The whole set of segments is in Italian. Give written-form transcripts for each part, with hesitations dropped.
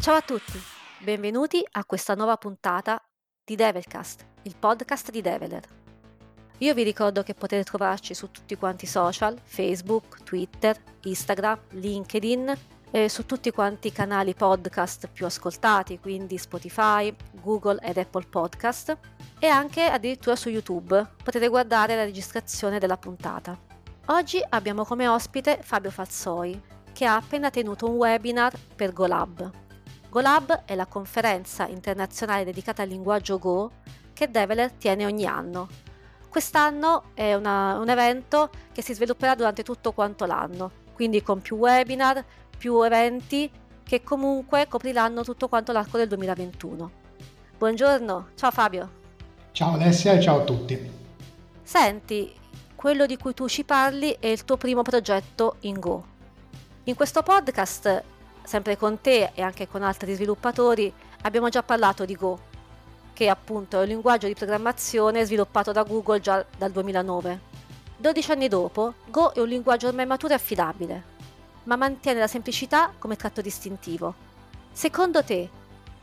Ciao a tutti, benvenuti a questa nuova puntata di Develcast, il podcast di Develer. Io vi ricordo che potete trovarci su tutti quanti i social, Facebook, Twitter, Instagram, LinkedIn, su tutti quanti i canali podcast più ascoltati, quindi Spotify, Google ed Apple Podcast, e anche addirittura su YouTube, potete guardare la registrazione della puntata. Oggi abbiamo come ospite Fabio Falsoi, che ha appena tenuto un webinar per Golab. Golab è la conferenza internazionale dedicata al linguaggio Go che Develer tiene ogni anno. Quest'anno è un evento che si svilupperà durante tutto quanto l'anno, quindi con più webinar, più eventi che comunque copriranno tutto quanto l'arco del 2021. Buongiorno, ciao Fabio. Ciao Alessia e ciao a tutti. Senti, quello di cui tu ci parli è il tuo primo progetto in Go. In questo podcast, sempre con te e anche con altri sviluppatori, abbiamo già parlato di Go, che appunto è un linguaggio di programmazione sviluppato da Google già dal 2009. 12 anni dopo, Go è un linguaggio ormai maturo e affidabile, ma mantiene la semplicità come tratto distintivo. Secondo te,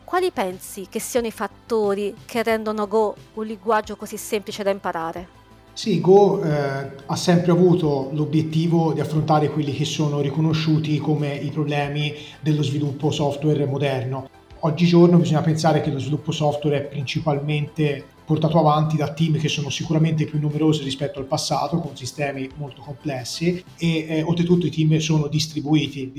quali pensi che siano i fattori che rendono Go un linguaggio così semplice da imparare? Sì, Go ha sempre avuto l'obiettivo di affrontare quelli che sono riconosciuti come i problemi dello sviluppo software moderno. Oggigiorno bisogna pensare che lo sviluppo software è principalmente portato avanti da team che sono sicuramente più numerosi rispetto al passato, con sistemi molto complessi, e oltretutto i team sono distribuiti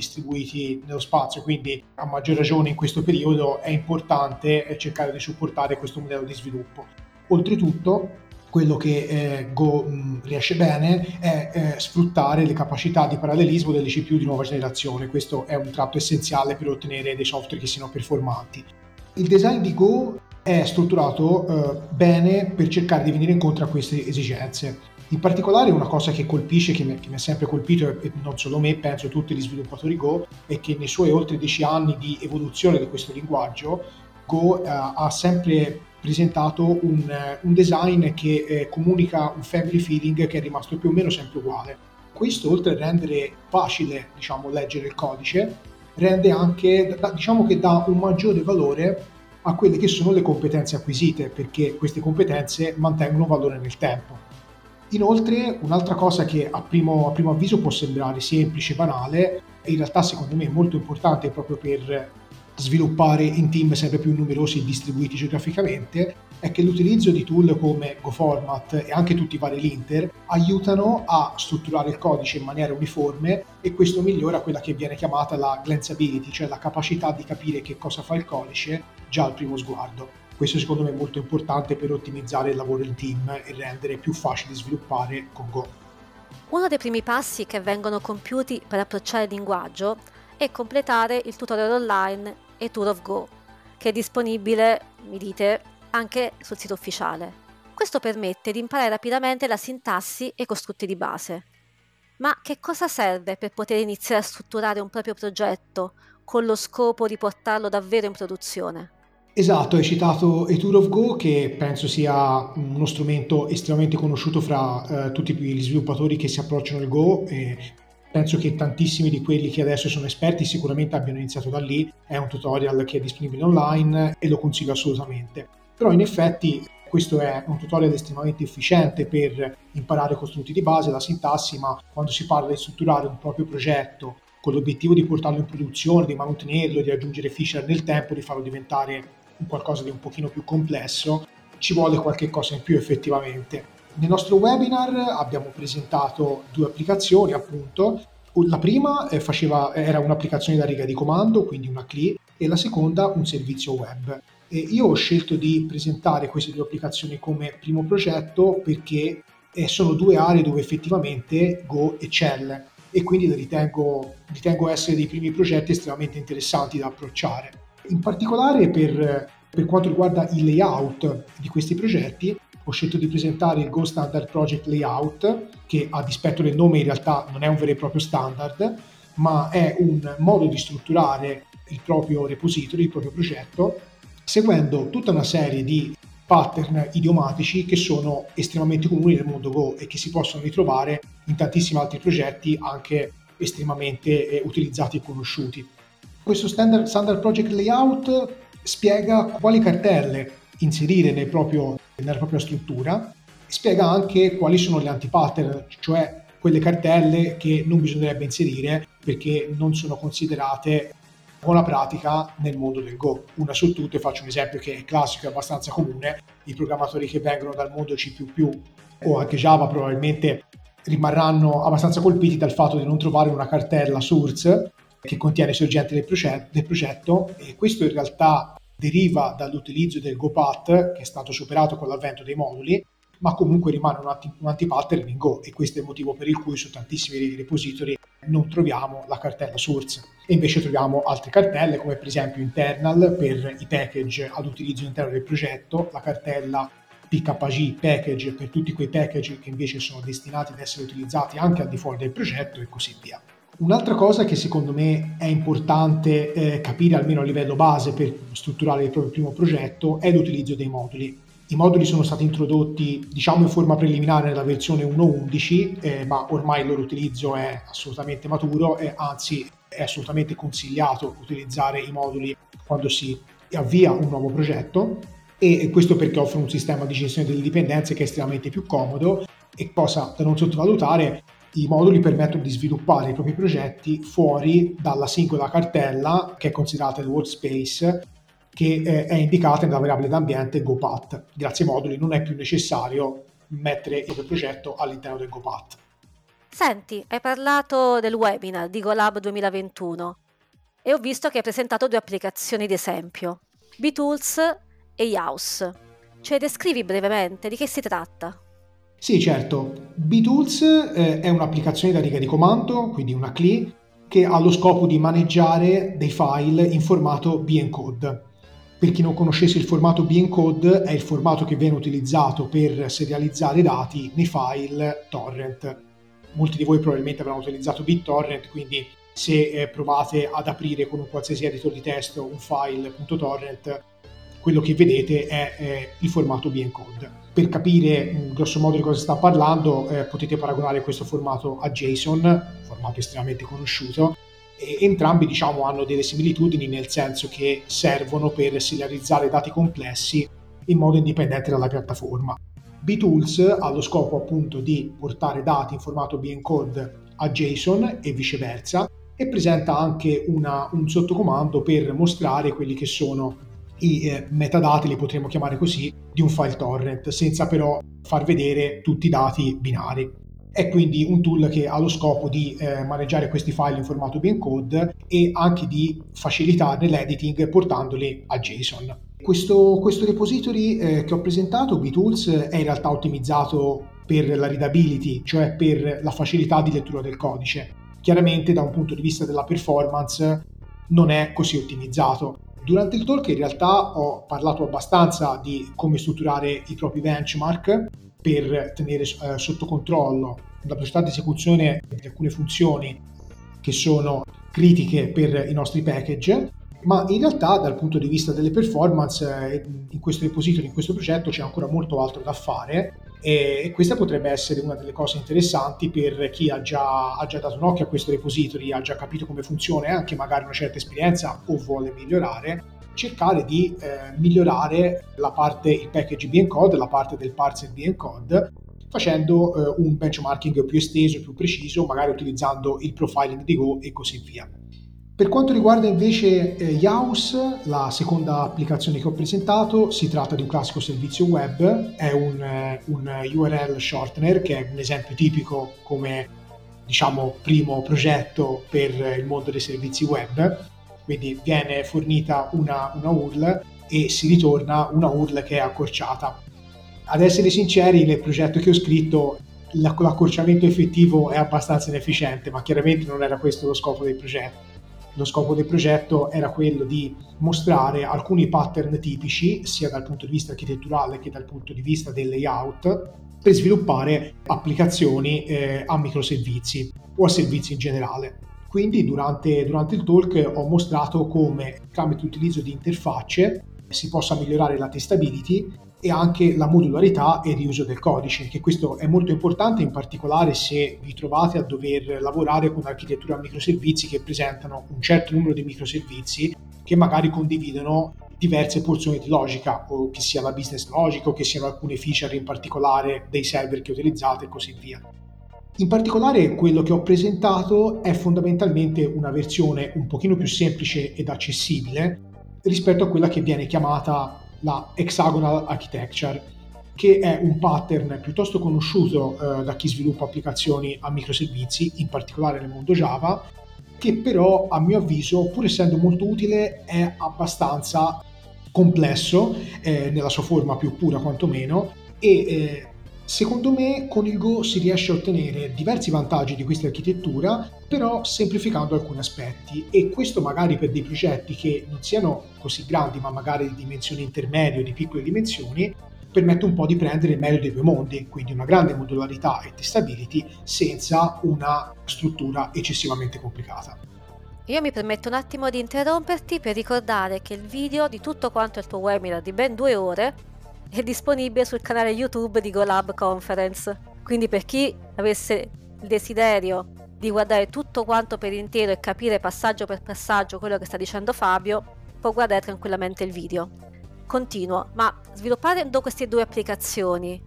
nello spazio, quindi a maggior ragione in questo periodo è importante cercare di supportare questo modello di sviluppo. Oltretutto, quello che Go riesce bene è sfruttare le capacità di parallelismo delle CPU di nuova generazione. Questo è un tratto essenziale per ottenere dei software che siano performanti. Il design di Go è strutturato bene per cercare di venire incontro a queste esigenze. In particolare una cosa che colpisce, che mi ha sempre colpito, e non solo me, penso tutti gli sviluppatori Go, è che nei suoi oltre 10 anni di evoluzione di questo linguaggio, Go ha sempre presentato un design che comunica un family feeling che è rimasto più o meno sempre uguale. Questo, oltre a rendere facile, leggere il codice, rende anche, che dà un maggiore valore a quelle che sono le competenze acquisite, perché queste competenze mantengono valore nel tempo. Inoltre, un'altra cosa che a primo avviso può sembrare semplice, banale, e in realtà secondo me è molto importante proprio per sviluppare in team sempre più numerosi e distribuiti geograficamente, è che l'utilizzo di tool come GoFormat e anche tutti i vari linter aiutano a strutturare il codice in maniera uniforme, e questo migliora quella che viene chiamata la glanceability, cioè la capacità di capire che cosa fa il codice già al primo sguardo. Questo secondo me è molto importante per ottimizzare il lavoro in team e rendere più facile sviluppare con Go. Uno dei primi passi che vengono compiuti per approcciare il linguaggio è completare il tutorial online A Tour of Go, che è disponibile, mi dite, anche sul sito ufficiale. Questo permette di imparare rapidamente la sintassi e i costrutti di base. Ma che cosa serve per poter iniziare a strutturare un proprio progetto con lo scopo di portarlo davvero in produzione? Esatto, hai citato A Tour of Go, che penso sia uno strumento estremamente conosciuto fra tutti gli sviluppatori che si approcciano al Go. Penso che tantissimi di quelli che adesso sono esperti sicuramente abbiano iniziato da lì. È un tutorial che è disponibile online e lo consiglio assolutamente. Però in effetti questo è un tutorial estremamente efficiente per imparare costrutti di base, la sintassi, ma quando si parla di strutturare un proprio progetto con l'obiettivo di portarlo in produzione, di mantenerlo, di aggiungere feature nel tempo, di farlo diventare qualcosa di un pochino più complesso, ci vuole qualche cosa in più effettivamente. Nel nostro webinar abbiamo presentato due applicazioni, appunto. La prima era un'applicazione da riga di comando, quindi una CLI, e la seconda un servizio web. E io ho scelto di presentare queste due applicazioni come primo progetto perché sono due aree dove effettivamente Go eccelle, e quindi ritengo essere dei primi progetti estremamente interessanti da approcciare. In particolare per quanto riguarda il layout di questi progetti, ho scelto di presentare il Go Standard Project Layout, che a dispetto del nome in realtà non è un vero e proprio standard, ma è un modo di strutturare il proprio repository, il proprio progetto, seguendo tutta una serie di pattern idiomatici che sono estremamente comuni nel mondo Go e che si possono ritrovare in tantissimi altri progetti anche estremamente utilizzati e conosciuti. Questo Standard Project Layout spiega quali cartelle inserire nella propria struttura, spiega anche quali sono le anti-pattern, cioè quelle cartelle che non bisognerebbe inserire perché non sono considerate buona pratica nel mondo del Go. Una su tutte, faccio un esempio che è classico e abbastanza comune: i programmatori che vengono dal mondo C++ o anche Java probabilmente rimarranno abbastanza colpiti dal fatto di non trovare una cartella source che contiene i sorgenti del progetto, e questo in realtà deriva dall'utilizzo del GoPath, che è stato superato con l'avvento dei moduli, ma comunque rimane un anti-pattern in Go, e questo è il motivo per il cui su tantissimi repository non troviamo la cartella source e invece troviamo altre cartelle, come per esempio internal per i package ad utilizzo interno del progetto, la cartella PKG package per tutti quei package che invece sono destinati ad essere utilizzati anche al di fuori del progetto, e così via. Un'altra cosa che secondo me è importante capire almeno a livello base per strutturare il proprio primo progetto è l'utilizzo dei moduli. I moduli sono stati introdotti, diciamo, in forma preliminare nella versione 1.11, ma ormai il loro utilizzo è assolutamente maturo, e anzi è assolutamente consigliato utilizzare i moduli quando si avvia un nuovo progetto, e questo perché offre un sistema di gestione delle dipendenze che è estremamente più comodo. E cosa da non sottovalutare, i moduli permettono di sviluppare i propri progetti fuori dalla singola cartella che è considerata il workspace, che è indicata nella variabile d'ambiente GoPath. Grazie ai moduli non è più necessario mettere il proprio progetto all'interno del GoPath. Senti, hai parlato del webinar di Golab 2021 e ho visto che hai presentato due applicazioni d'esempio, Btools e Yaus. Cioè, descrivi brevemente di che si tratta. Sì, certo. Btools è un'applicazione da riga di comando, quindi una CLI, che ha lo scopo di maneggiare dei file in formato Bencode. Per chi non conoscesse, il formato Bencode è il formato che viene utilizzato per serializzare dati nei file torrent. Molti di voi probabilmente avranno utilizzato BitTorrent, quindi se provate ad aprire con un qualsiasi editor di testo un file.torrent, quello che vedete è il formato Bencode. Per capire grosso modo di cosa sta parlando, potete paragonare questo formato a JSON, un formato estremamente conosciuto. Entrambi, diciamo, hanno delle similitudini, nel senso che servono per serializzare dati complessi in modo indipendente dalla piattaforma. Btools ha lo scopo appunto di portare dati in formato Bencode a JSON e viceversa, e presenta anche un sottocomando per mostrare quelli che sono i metadati, li potremmo chiamare così, di un file torrent, senza però far vedere tutti i dati binari. È quindi un tool che ha lo scopo di maneggiare questi file in formato Bencode e anche di facilitarne l'editing portandoli a JSON. Questo repository che ho presentato, Btools, è in realtà ottimizzato per la readability, cioè per la facilità di lettura del codice. Chiaramente da un punto di vista della performance non è così ottimizzato. Durante il talk in realtà ho parlato abbastanza di come strutturare i propri benchmark per tenere sotto controllo la velocità di esecuzione di alcune funzioni che sono critiche per i nostri package, ma in realtà dal punto di vista delle performance in questo repository, in questo progetto, c'è ancora molto altro da fare, e questa potrebbe essere una delle cose interessanti per chi ha già dato un occhio a questo repository, ha già capito come funziona e anche magari una certa esperienza o vuole migliorare. Cercare di migliorare la parte, il package Bencode, la parte del parser Bencode, facendo un benchmarking più esteso, più preciso, magari utilizzando il profiling di Go e così via. Per quanto riguarda invece Yaus, la seconda applicazione che ho presentato, si tratta di un classico servizio web, è un URL shortener, che è un esempio tipico come, diciamo, primo progetto per il mondo dei servizi web. Quindi viene fornita una URL e si ritorna una URL che è accorciata. Ad essere sinceri, nel progetto che ho scritto l'accorciamento effettivo è abbastanza inefficiente, ma chiaramente non era questo lo scopo del progetto. Lo scopo del progetto era quello di mostrare alcuni pattern tipici, sia dal punto di vista architetturale che dal punto di vista del layout, per sviluppare applicazioni a microservizi o a servizi in generale. Quindi durante il talk ho mostrato come, tramite l'utilizzo di interfacce, si possa migliorare la testability e anche la modularità e il riuso del codice, che questo è molto importante in particolare se vi trovate a dover lavorare con architettura a microservizi che presentano un certo numero di microservizi che magari condividono diverse porzioni di logica, o che sia la business logica o che siano alcune feature in particolare dei server che utilizzate e così via. In particolare quello che ho presentato è fondamentalmente una versione un pochino più semplice ed accessibile rispetto a quella che viene chiamata la hexagonal architecture, che è un pattern piuttosto conosciuto da chi sviluppa applicazioni a microservizi, in particolare nel mondo Java, che però a mio avviso, pur essendo molto utile, è abbastanza complesso nella sua forma più pura quantomeno, e secondo me con il Go si riesce a ottenere diversi vantaggi di questa architettura, però semplificando alcuni aspetti, e questo magari per dei progetti che non siano così grandi ma magari di dimensioni intermedie o di piccole dimensioni permette un po' di prendere il meglio dei due mondi, quindi una grande modularità e testability senza una struttura eccessivamente complicata. Io mi permetto un attimo di interromperti per ricordare che il video di tutto quanto il tuo webinar di ben 2 ore è disponibile sul canale YouTube di Golab Conference, quindi per chi avesse il desiderio di guardare tutto quanto per intero e capire passaggio per passaggio quello che sta dicendo Fabio, può guardare tranquillamente il video. Continuo, ma sviluppando queste 2 applicazioni,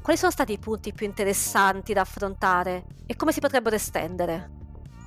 quali sono stati i punti più interessanti da affrontare e come si potrebbero estendere?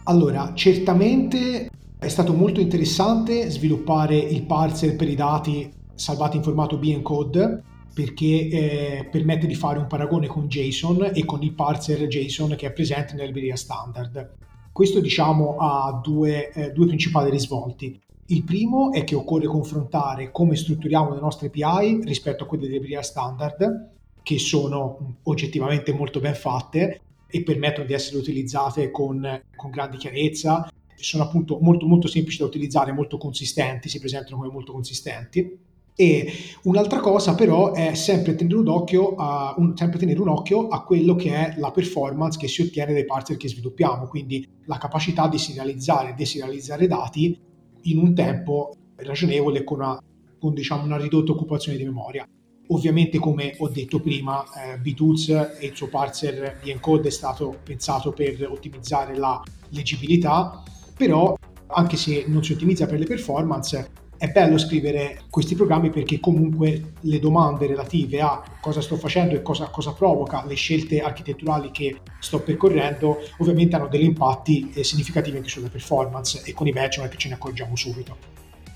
Allora, certamente è stato molto interessante sviluppare il parser per i dati salvati in formato Bencode, perché permette di fare un paragone con JSON e con il parser JSON che è presente nella libreria standard. Questo, diciamo, ha due principali risvolti. Il primo è che occorre confrontare come strutturiamo le nostre API rispetto a quelle della libreria standard, che sono oggettivamente molto ben fatte e permettono di essere utilizzate con grande chiarezza. Sono appunto molto, molto semplici da utilizzare, molto consistenti, si presentano come molto consistenti. E un'altra cosa però è sempre tenere un occhio a quello che è la performance che si ottiene dai parser che sviluppiamo, quindi la capacità di serializzare e deserializzare dati in un tempo ragionevole con una ridotta occupazione di memoria. Ovviamente, come ho detto prima, Btools e il suo parser Bencode è stato pensato per ottimizzare la leggibilità, però anche se non si ottimizza per le performance, è bello scrivere questi programmi perché comunque le domande relative a cosa sto facendo e cosa provoca le scelte architetturali che sto percorrendo ovviamente hanno degli impatti significativi anche sulla performance, e con i batch non è che ce ne accorgiamo subito.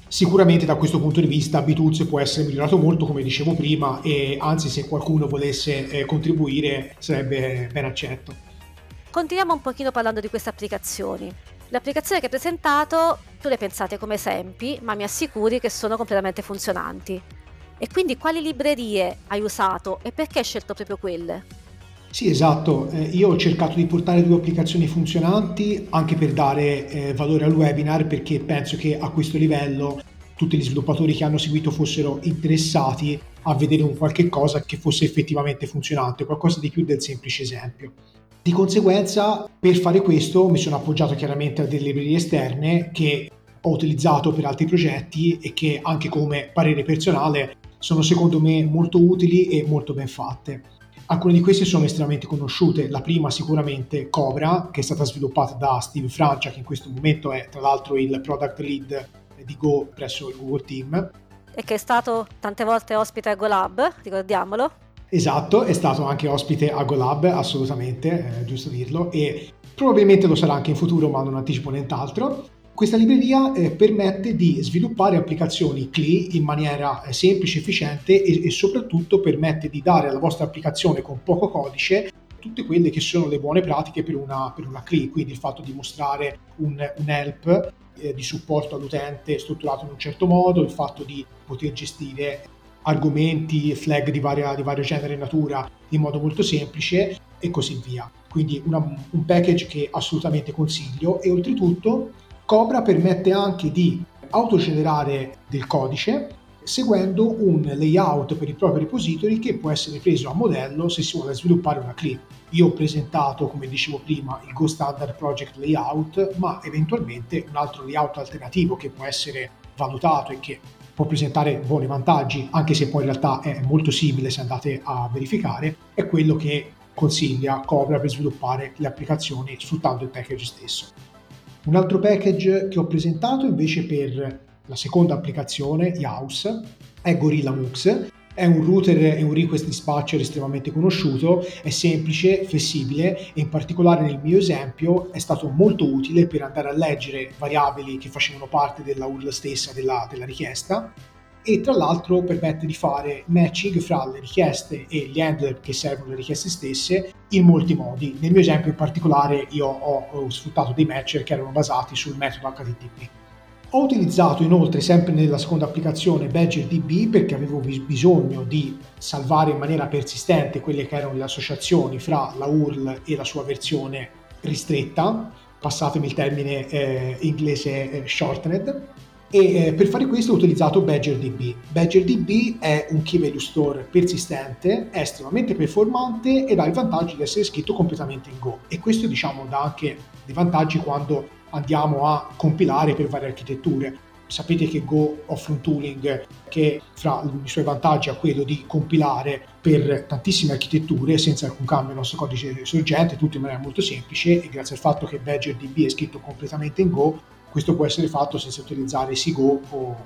Sicuramente da questo punto di vista Btools può essere migliorato molto, come dicevo prima, e anzi se qualcuno volesse contribuire sarebbe ben accetto. Continuiamo un pochino parlando di queste applicazioni. Le applicazioni che hai presentato tu le pensate come esempi, ma mi assicuri che sono completamente funzionanti. E quindi quali librerie hai usato e perché hai scelto proprio quelle? Sì, esatto. Io ho cercato di portare 2 applicazioni funzionanti anche per dare valore al webinar, perché penso che a questo livello tutti gli sviluppatori che hanno seguito fossero interessati a vedere un qualche cosa che fosse effettivamente funzionante, qualcosa di più del semplice esempio. Di conseguenza, per fare questo mi sono appoggiato chiaramente a delle librerie esterne che ho utilizzato per altri progetti e che, anche come parere personale, sono secondo me molto utili e molto ben fatte. Alcune di queste sono estremamente conosciute. La prima sicuramente Cobra, che è stata sviluppata da Steve Francia, che in questo momento è tra l'altro il product lead di Go presso il Google team. E che è stato tante volte ospite a Golab, ricordiamolo. Esatto, è stato anche ospite a Golab, assolutamente, giusto dirlo, e probabilmente lo sarà anche in futuro, ma non anticipo nient'altro. Questa libreria permette di sviluppare applicazioni CLI in maniera semplice, efficiente e soprattutto permette di dare alla vostra applicazione con poco codice tutte quelle che sono le buone pratiche per una CLI, quindi il fatto di mostrare un help di supporto all'utente strutturato in un certo modo, il fatto di poter gestire argomenti, flag di vario genere e natura in modo molto semplice e così via. Quindi un package che assolutamente consiglio, e oltretutto Cobra permette anche di autogenerare del codice seguendo un layout per il proprio repository che può essere preso a modello se si vuole sviluppare una CLI. Io ho presentato, come dicevo prima, il Go Standard Project Layout, ma eventualmente un altro layout alternativo che può essere valutato e che può presentare buoni vantaggi, anche se poi in realtà è molto simile se andate a verificare, è quello che consiglia Cobra per sviluppare le applicazioni sfruttando il package stesso. Un altro package che ho presentato invece per la seconda applicazione, Yaus, è GorillaMux. È un router e un request dispatcher estremamente conosciuto, è semplice, flessibile e in particolare nel mio esempio è stato molto utile per andare a leggere variabili che facevano parte della URL stessa della richiesta, e tra l'altro permette di fare matching fra le richieste e gli handler che servono le richieste stesse in molti modi. Nel mio esempio in particolare io ho sfruttato dei matcher che erano basati sul metodo HTTP. Ho utilizzato inoltre sempre nella seconda applicazione BadgerDB perché avevo bisogno di salvare in maniera persistente quelle che erano le associazioni fra la URL e la sua versione ristretta, passatemi il termine inglese shortened, e per fare questo ho utilizzato BadgerDB. BadgerDB è un key value store persistente, è estremamente performante ed ha il vantaggio di essere scritto completamente in Go, e questo diciamo dà anche dei vantaggi quando andiamo a compilare per varie architetture. Sapete che Go offre un tooling che fra i suoi vantaggi ha quello di compilare per tantissime architetture senza alcun cambio nel nostro codice sorgente, tutto in maniera molto semplice, e grazie al fatto che BadgerDB è scritto completamente in Go, questo può essere fatto senza utilizzare CGO o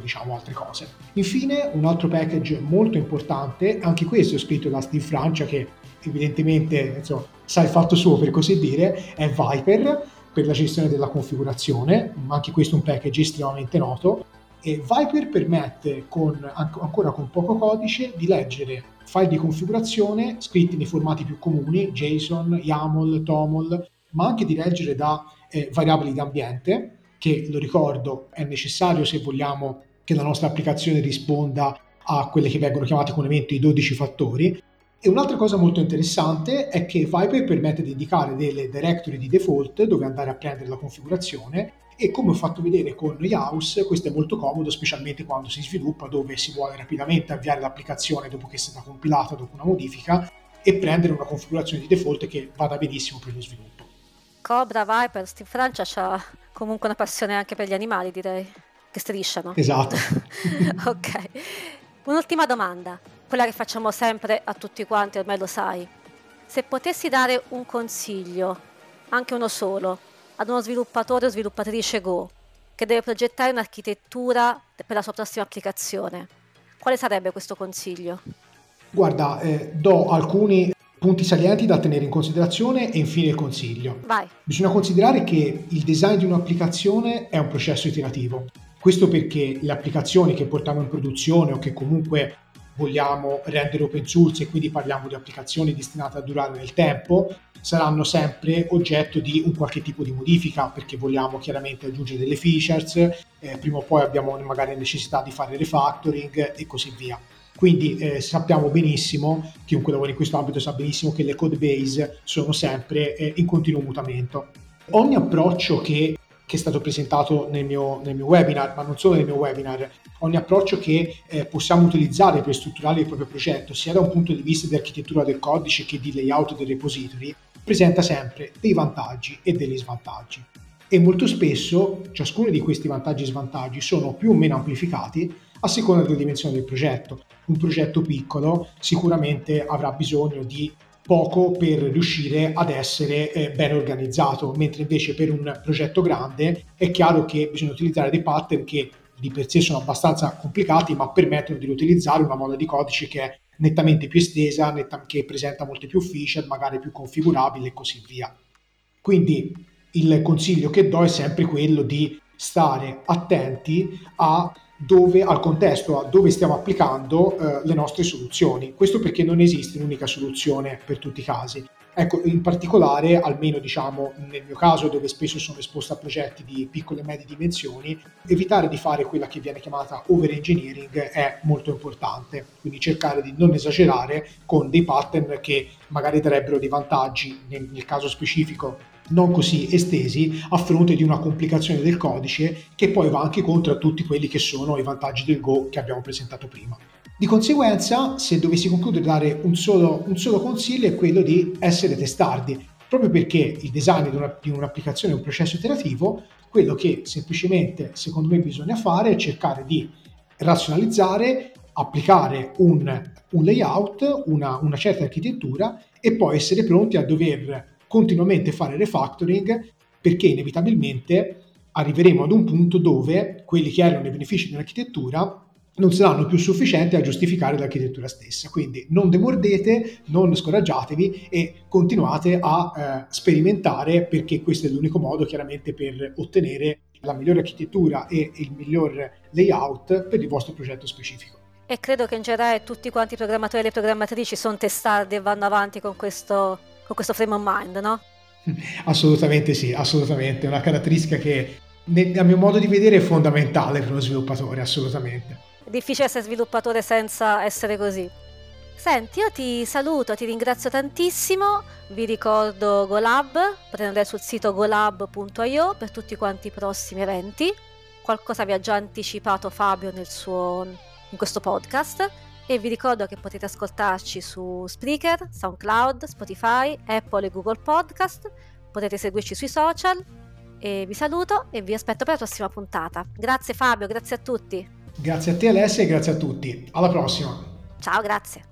diciamo altre cose. Infine un altro package molto importante, anche questo è scritto da Steve Francia che evidentemente sa il fatto suo per così dire, è Viper, per la gestione della configurazione, ma anche questo è un package estremamente noto, e Viper permette ancora con poco codice di leggere file di configurazione scritti nei formati più comuni, JSON, YAML, TOML, ma anche di leggere da variabili d'ambiente, che lo ricordo è necessario se vogliamo che la nostra applicazione risponda a quelle che vengono chiamate comunemente i 12 fattori. E un'altra cosa molto interessante è che Viper permette di indicare delle directory di default dove andare a prendere la configurazione, e come ho fatto vedere con Yaus questo è molto comodo specialmente quando si sviluppa, dove si vuole rapidamente avviare l'applicazione dopo che è stata compilata dopo una modifica e prendere una configurazione di default che vada benissimo per lo sviluppo. Cobra, Viper, Steve Francia c'ha comunque una passione anche per gli animali, direi, che strisciano. Esatto. Ok. Un'ultima domanda, quella che facciamo sempre a tutti quanti, ormai lo sai. Se potessi dare un consiglio, anche uno solo, ad uno sviluppatore o sviluppatrice Go che deve progettare un'architettura per la sua prossima applicazione, quale sarebbe questo consiglio? Guarda, do alcuni punti salienti da tenere in considerazione e infine il consiglio. Vai. Bisogna considerare che il design di un'applicazione è un processo iterativo. Questo perché le applicazioni che portiamo in produzione o che comunque vogliamo rendere open source, e quindi parliamo di applicazioni destinate a durare nel tempo, saranno sempre oggetto di un qualche tipo di modifica, perché vogliamo chiaramente aggiungere delle features, prima o poi abbiamo magari necessità di fare refactoring e così via. Quindi sappiamo benissimo, chiunque lavora in questo ambito sa benissimo, che le code base sono sempre in continuo mutamento. Ogni approccio che è stato presentato nel mio webinar, ma non solo nel mio webinar, ogni approccio che possiamo utilizzare per strutturare il proprio progetto, sia da un punto di vista di architettura del codice che di layout dei repository, presenta sempre dei vantaggi e degli svantaggi. E molto spesso ciascuno di questi vantaggi e svantaggi sono più o meno amplificati a seconda della dimensione del progetto. Un progetto piccolo sicuramente avrà bisogno di poco per riuscire ad essere ben organizzato, mentre invece per un progetto grande è chiaro che bisogna utilizzare dei pattern che di per sé sono abbastanza complicati, ma permettono di utilizzare una molla di codice che è nettamente più estesa, che presenta molte più feature, magari più configurabile e così via. Quindi il consiglio che do è sempre quello di stare attenti al contesto, a dove stiamo applicando le nostre soluzioni. Questo perché non esiste un'unica soluzione per tutti i casi. Ecco, in particolare, almeno diciamo nel mio caso, dove spesso sono esposto a progetti di piccole e medie dimensioni, evitare di fare quella che viene chiamata over-engineering è molto importante. Quindi cercare di non esagerare con dei pattern che magari darebbero dei vantaggi, nel caso specifico, non così estesi, a fronte di una complicazione del codice che poi va anche contro a tutti quelli che sono i vantaggi del Go che abbiamo presentato prima. Di conseguenza, se dovessi concludere dare un solo consiglio, è quello di essere testardi, proprio perché il design di un'applicazione è un processo iterativo. Quello che semplicemente secondo me bisogna fare è cercare di razionalizzare, applicare un layout, una certa architettura, e poi essere pronti a dover continuamente fare refactoring, perché inevitabilmente arriveremo ad un punto dove quelli che erano i benefici di un'architettura non saranno più sufficienti a giustificare l'architettura stessa. Quindi non demordete, non scoraggiatevi e continuate a sperimentare, perché questo è l'unico modo chiaramente per ottenere la migliore architettura e il miglior layout per il vostro progetto specifico. E credo che in generale tutti quanti i programmatori e le programmatrici sono testardi e vanno avanti con questo frame of mind, no? Assolutamente sì, assolutamente. È una caratteristica che, a mio modo di vedere, è fondamentale per uno sviluppatore, assolutamente. È difficile essere sviluppatore senza essere così. Senti, io ti saluto, ti ringrazio tantissimo. Vi ricordo Golab, potete andare sul sito golab.io per tutti quanti i prossimi eventi. Qualcosa vi ha già anticipato Fabio in questo podcast, e vi ricordo che potete ascoltarci su Spreaker, SoundCloud, Spotify, Apple e Google Podcast. Potete seguirci sui social, e vi saluto e vi aspetto per la prossima puntata. Grazie Fabio, grazie a tutti. Grazie a te Alessia e grazie a tutti. Alla prossima. Ciao, grazie.